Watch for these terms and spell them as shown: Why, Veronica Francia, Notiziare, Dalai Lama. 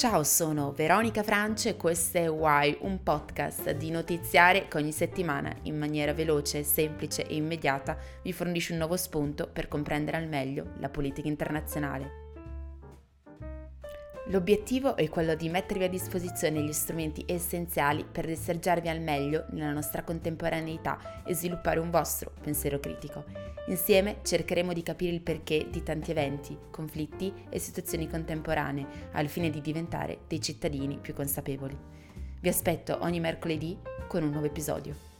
Ciao, sono Veronica Francia e questo è Why, un podcast di Notiziare che ogni settimana in maniera veloce, semplice e immediata vi fornisce un nuovo spunto per comprendere al meglio la politica internazionale. L'obiettivo è quello di mettervi a disposizione gli strumenti essenziali per destreggiarvi al meglio nella nostra contemporaneità e sviluppare un vostro pensiero critico. Insieme cercheremo di capire il perché di tanti eventi, conflitti e situazioni contemporanee, al fine di diventare dei cittadini più consapevoli. Vi aspetto ogni mercoledì con un nuovo episodio.